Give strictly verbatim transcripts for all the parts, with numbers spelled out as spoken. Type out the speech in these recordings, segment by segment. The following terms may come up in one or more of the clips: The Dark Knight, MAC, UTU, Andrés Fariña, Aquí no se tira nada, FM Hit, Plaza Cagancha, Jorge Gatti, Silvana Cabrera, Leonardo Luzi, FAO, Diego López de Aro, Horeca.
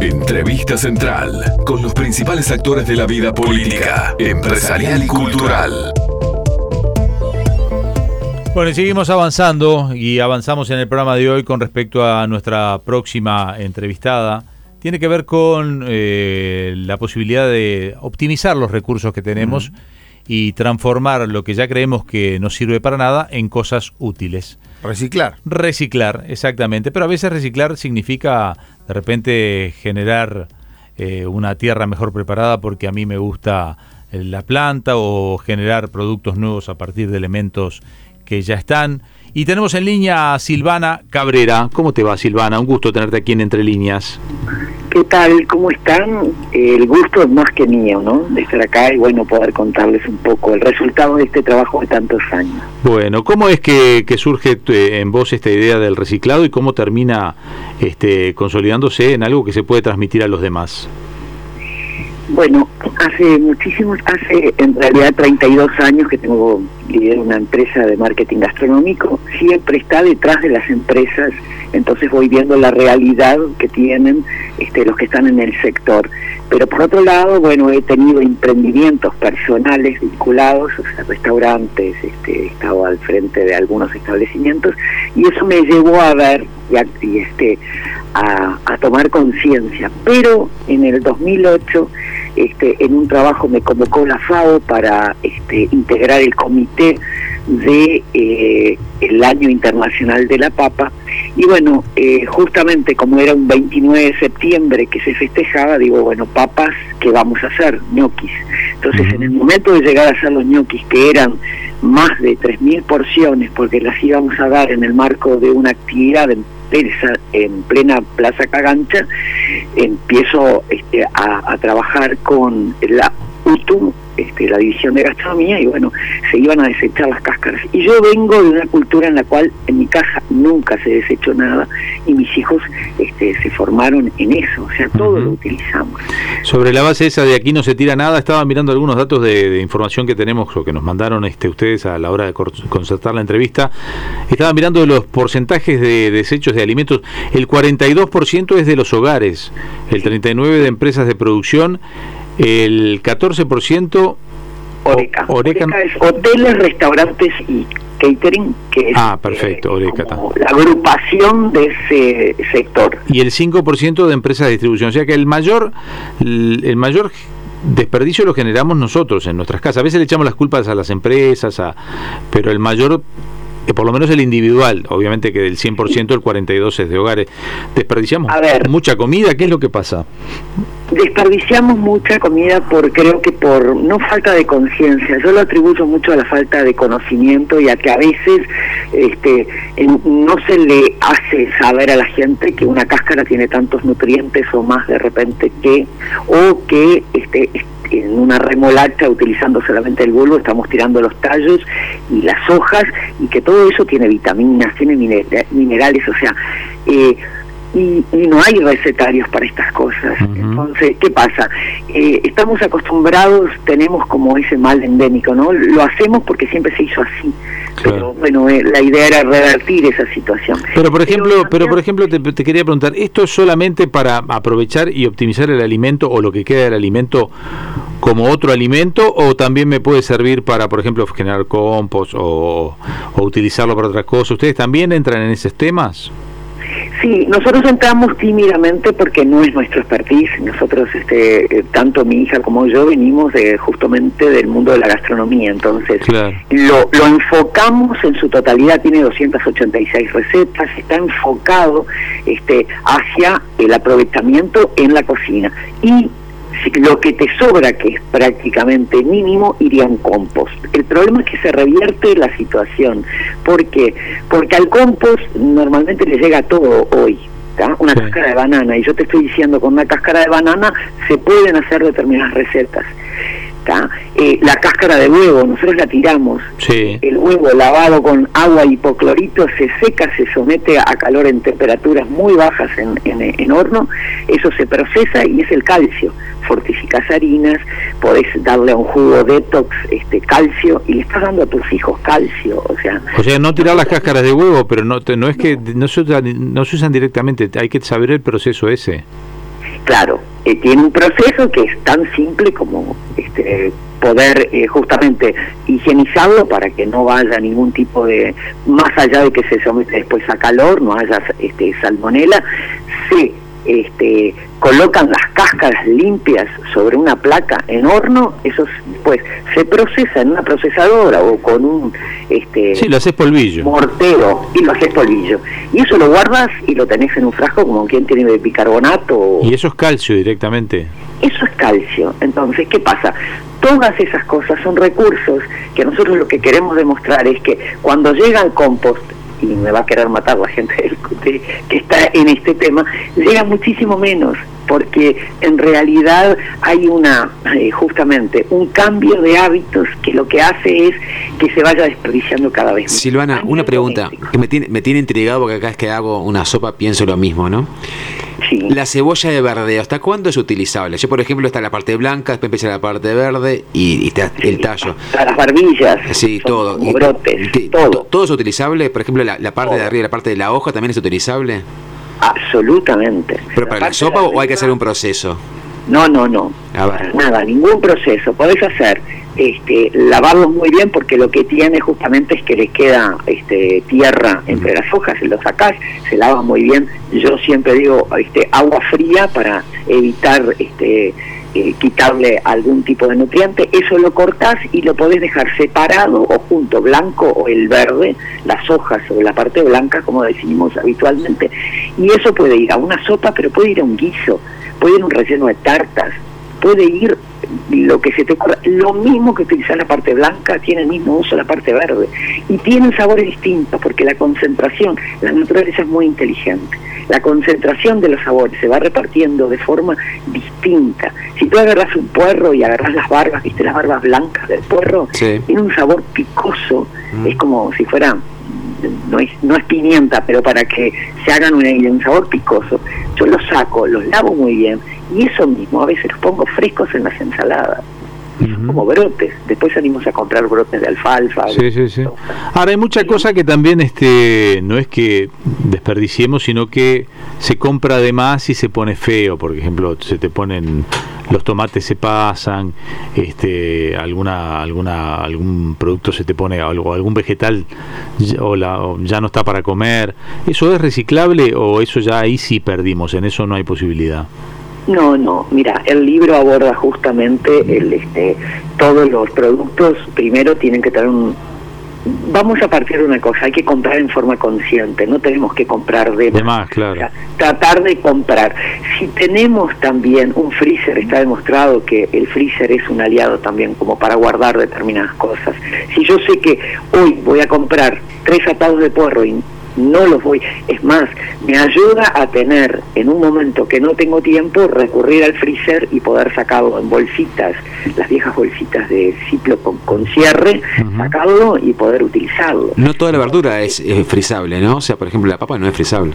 Entrevista central con los principales actores de la vida política, empresarial y cultural. Bueno, y seguimos avanzando y avanzamos en el programa de hoy con respecto a nuestra próxima entrevistada. Tiene que ver con eh, la posibilidad de optimizar los recursos que tenemos, mm, y transformar lo que ya creemos que no sirve para nada en cosas útiles. Reciclar. Reciclar, exactamente. Pero a veces reciclar significa de repente generar eh, una tierra mejor preparada porque a mí me gusta eh, la planta, o generar productos nuevos a partir de elementos que ya están. Y tenemos en línea a Silvana Cabrera. ¿Cómo te va, Silvana? Un gusto tenerte aquí en Entre Líneas. ¿Qué tal? ¿Cómo están? El gusto es más que mío, ¿no? De estar acá y, bueno, poder contarles un poco el resultado de este trabajo de tantos años. Bueno, ¿cómo es que, que surge en vos esta idea del reciclado y cómo termina este, consolidándose en algo que se puede transmitir a los demás? Bueno, hace muchísimos, hace en realidad treinta y dos años que tengo, lidero una empresa de marketing gastronómico, siempre está detrás de las empresas, entonces voy viendo la realidad que tienen este, los que están en el sector. Pero por otro lado, bueno, he tenido emprendimientos personales vinculados, o sea, restaurantes, este, he estado al frente de algunos establecimientos, y eso me llevó a ver y a, y este, a, a tomar conciencia. Pero en el dos mil ocho... Este, en un trabajo me convocó la FAO para este, integrar el comité de eh, el Año Internacional de la Papa, y bueno, eh, justamente como era un veintinueve de septiembre que se festejaba, digo, bueno, papas, ¿qué vamos a hacer? Ñoquis. Entonces, en el momento de llegar a hacer los ñoquis, que eran más de tres mil porciones, porque las íbamos a dar en el marco de una actividad en en plena Plaza Cagancha, empiezo este, a, a trabajar con la U T U, este, la división de gastronomía, y bueno, se iban a desechar las cáscaras. Y yo vengo de una cultura en la cual en mi casa nunca se desechó nada, y mis hijos este, se formaron en eso, o sea, todo, uh-huh, lo utilizamos. Sobre la base esa de Aquí no se tira nada, estaba mirando algunos datos de, de información que tenemos, o que nos mandaron este, ustedes a la hora de concertar la entrevista. Estaba mirando los porcentajes de desechos de alimentos. El cuarenta y dos por ciento es de los hogares, el treinta y nueve por ciento de empresas de producción, el catorce por ciento Horeca. Horeca es hoteles, restaurantes y catering, que es, ah, perfecto, Horeca, como la agrupación de ese sector. Y el cinco por ciento de empresas de distribución, o sea que el mayor el mayor desperdicio lo generamos nosotros en nuestras casas. A veces le echamos las culpas a las empresas, a, pero el mayor, por lo menos el individual, obviamente que del cien por ciento el cuarenta y dos por ciento es de hogares. Desperdiciamos a ver, mucha comida, ¿qué es lo que pasa? Desperdiciamos mucha comida por, creo que por, no falta de conciencia, yo lo atribuyo mucho a la falta de conocimiento y a que a veces este, no se le hace saber a la gente que una cáscara tiene tantos nutrientes o más de repente que, o que este, en una remolacha utilizando solamente el bulbo estamos tirando los tallos y las hojas, y que todo eso tiene vitaminas, tiene minerales, o sea... Eh, Y, y no hay recetarios para estas cosas. Uh-huh. Entonces, ¿qué pasa? Eh, estamos acostumbrados, tenemos como ese mal endémico, ¿no? Lo hacemos porque siempre se hizo así. Claro. Pero bueno, eh, la idea era revertir esa situación. Pero por ejemplo, pero, pero por ejemplo te, te quería preguntar, ¿esto es solamente para aprovechar y optimizar el alimento o lo que queda del alimento como otro alimento, o también me puede servir para, por ejemplo, generar compost o, o utilizarlo para otras cosas? ¿Ustedes también entran en esos temas? Sí, nosotros entramos tímidamente porque no es nuestro expertise. Nosotros, este, tanto mi hija como yo, venimos de, justamente del mundo de la gastronomía. Entonces, claro, lo, lo enfocamos en su totalidad. Tiene doscientas ochenta y seis recetas. Está enfocado este, hacia el aprovechamiento en la cocina. Y lo que te sobra, que es prácticamente mínimo, iría en compost. El problema es que se revierte la situación. ¿Por qué? Porque al compost normalmente le llega todo hoy, ¿tá? Una sí. cáscara de banana, y yo te estoy diciendo, con una cáscara de banana se pueden hacer determinadas recetas. Eh, la cáscara de huevo, nosotros la tiramos, sí. El huevo lavado con agua y hipoclorito se seca, se somete a calor en temperaturas muy bajas en, en, en horno, eso se procesa y es el calcio, fortificás harinas, podés darle a un jugo detox este calcio y le estás dando a tus hijos calcio, o sea... O sea, no tirar las cáscaras de huevo, pero no, no es que no se, no se usan directamente, hay que saber el proceso ese. claro, eh, tiene un proceso que es tan simple como este, eh, poder eh, justamente higienizarlo para que no vaya ningún tipo de, más allá de que se someta después a calor, no haya este, salmonela. Se este, colocan las cáscaras limpias sobre una placa en horno, eso después se procesa en una procesadora o con un este sí, lo haces polvillo, mortero, y lo haces polvillo, y eso lo guardas y lo tenés en un frasco como quien tiene bicarbonato o... y eso es calcio directamente. Eso es calcio. Entonces, ¿qué pasa? Todas esas cosas son recursos que nosotros lo que queremos demostrar es que cuando llega el compost, y me va a querer matar la gente de, de, que está en este tema, llega muchísimo menos, porque en realidad hay una eh, justamente un cambio de hábitos que lo que hace es que se vaya desperdiciando cada vez más. Silvana, una pregunta que me tiene, me tiene intrigado, porque cada vez que hago una sopa pienso lo mismo, ¿no? Sí. La cebolla de verdeo, ¿hasta cuándo es utilizable? Yo, por ejemplo, está la parte blanca, después empieza la parte verde y, y te, sí, el tallo. Las barbillas. Sí, todo. Brotes, y, todo. T- ¿Todo es utilizable? Por ejemplo, la, la parte todo. de arriba, la parte de la hoja, ¿también es utilizable? Absolutamente. ¿Pero la para la sopa o hay que hacer un proceso? No, no, no. Ah, vale. Nada, ningún proceso. Podés hacer, este, lavarlos muy bien, porque lo que tiene justamente es que les queda este, tierra entre las hojas, se los sacás, se lava muy bien. Yo siempre digo este, agua fría para evitar este, eh, quitarle algún tipo de nutriente. Eso lo cortás y lo podés dejar separado o junto, blanco o el verde, las hojas o la parte blanca, como decimos habitualmente. Y eso puede ir a una sopa, pero puede ir a un guiso, puede ir un relleno de tartas, puede ir lo que se te ocurra. Lo mismo que utilizar la parte blanca tiene el mismo uso la parte verde, y tienen sabores distintos porque la concentración, la naturaleza es muy inteligente, la concentración de los sabores se va repartiendo de forma distinta. Si tú agarras un puerro y agarras las barbas, viste las barbas blancas del puerro, sí, tiene un sabor picoso, mm. es como si fuera... No es, no es pimienta, pero para que se hagan una, un sabor picoso. Yo los saco, los lavo muy bien, y eso mismo, a veces los pongo frescos en las ensaladas, uh-huh, como brotes. Después salimos a comprar brotes de alfalfa. Sí, sí, sí. Ahora, hay mucha cosa que también este no es que desperdiciemos, sino que se compra de más y se pone feo. Por ejemplo, se te ponen... los tomates se pasan, este, alguna, alguna, algún producto se te pone, algo, algún vegetal o, la, o ya no está para comer. ¿Eso es reciclable o eso ya ahí sí perdimos? En eso no hay posibilidad. No, no. Mira, el libro aborda justamente el, este, todos los productos. Primero tienen que tener un... Vamos a partir de una cosa, hay que comprar en forma consciente, no tenemos que comprar de, de más, más, claro. O sea, tratar de comprar. Si tenemos también un freezer, está demostrado que el freezer es un aliado también como para guardar determinadas cosas. Si yo sé que hoy voy a comprar tres atados de puerro y no los voy, es más, me ayuda a tener en un momento que no tengo tiempo, recurrir al freezer y poder sacarlo en bolsitas, las viejas bolsitas de ciclo con, con cierre, uh-huh, sacarlo y poder utilizarlo. No toda la verdura es, es frizable, ¿no? O sea, por ejemplo, la papa no es frizable.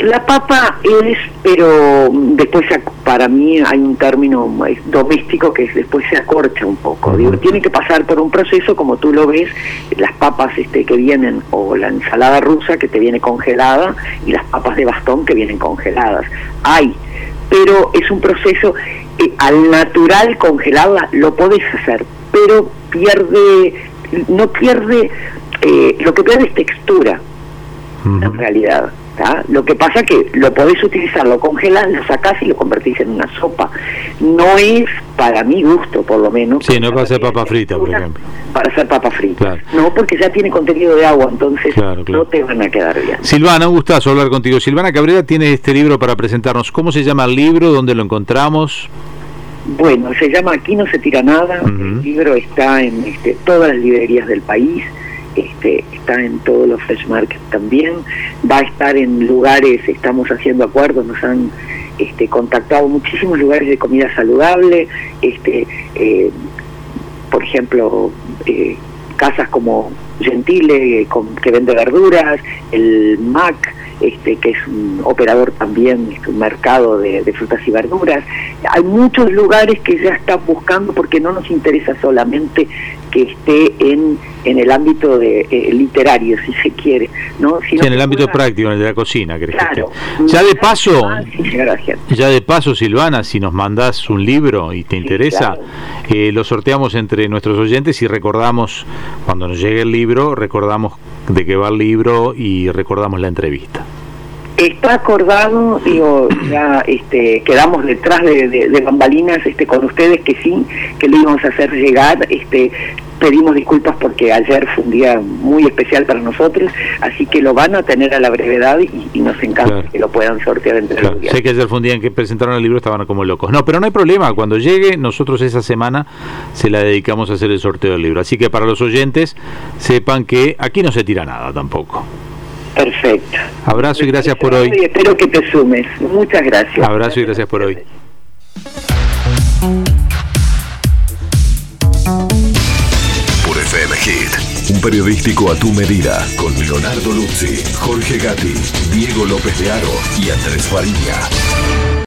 La papa es, pero después para mí hay un término doméstico que es después se acorcha un poco. Digo, tiene que pasar por un proceso, como tú lo ves, las papas este que vienen, o la ensalada rusa que te viene congelada, y las papas de bastón que vienen congeladas. Hay, pero es un proceso, eh, al natural congelada lo podés hacer, pero pierde, no pierde, eh, lo que pierde es textura, uh-huh, en realidad. ¿Ah? Lo que pasa que lo podés utilizar, lo congelás, lo sacás y lo convertís en una sopa. No es, para mi gusto por lo menos... Sí, no para hacer papa frita, por ejemplo. Para hacer papa frita. Claro. No, porque ya tiene contenido de agua, entonces claro, claro, no te van a quedar bien. Silvana, un gustazo hablar contigo. Silvana Cabrera tiene este libro para presentarnos. ¿Cómo se llama el libro? ¿Dónde lo encontramos? Bueno, se llama Aquí no se tira nada. Uh-huh. El libro está en este, todas las librerías del país. Este, está en todos los fresh markets también, va a estar en lugares, estamos haciendo acuerdos, nos han este, contactado muchísimos lugares de comida saludable, este, eh, por ejemplo, eh, casas como Gentile, eh, con, que vende verduras, el MAC, este, que es un operador también, es un mercado de, de frutas y verduras. Hay muchos lugares que ya están buscando, porque no nos interesa solamente que esté en en el ámbito de, eh, literario, si se quiere, ¿no? Si sí, no en el ámbito una... práctico, en el de la cocina, ¿crees? Claro. Que ya de paso, ah, sí, gracias. Ya de paso, Silvana, si nos mandás un libro y te sí, interesa, claro. eh, lo sorteamos entre nuestros oyentes y recordamos, cuando nos llegue el libro, recordamos de qué va el libro y recordamos la entrevista. Está acordado, digo, ya este, quedamos detrás de, de, de bambalinas este, con ustedes que sí, que lo íbamos a hacer llegar, este, pedimos disculpas porque ayer fue un día muy especial para nosotros, así que lo van a tener a la brevedad y, y nos encanta claro. que lo puedan sortear entre claro. los días. Sé que ayer fue un día en que presentaron el libro, estaban como locos. No, pero no hay problema, cuando llegue, nosotros esa semana se la dedicamos a hacer el sorteo del libro, así que para los oyentes sepan que aquí no se tira nada tampoco. Perfecto. Abrazo y gracias por hoy. Y espero que te sumes. Muchas gracias. Abrazo y gracias por hoy. Por F M Hit, un periodístico a tu medida con Leonardo Luzi, Jorge Gatti, Diego López de Aro y Andrés Fariña.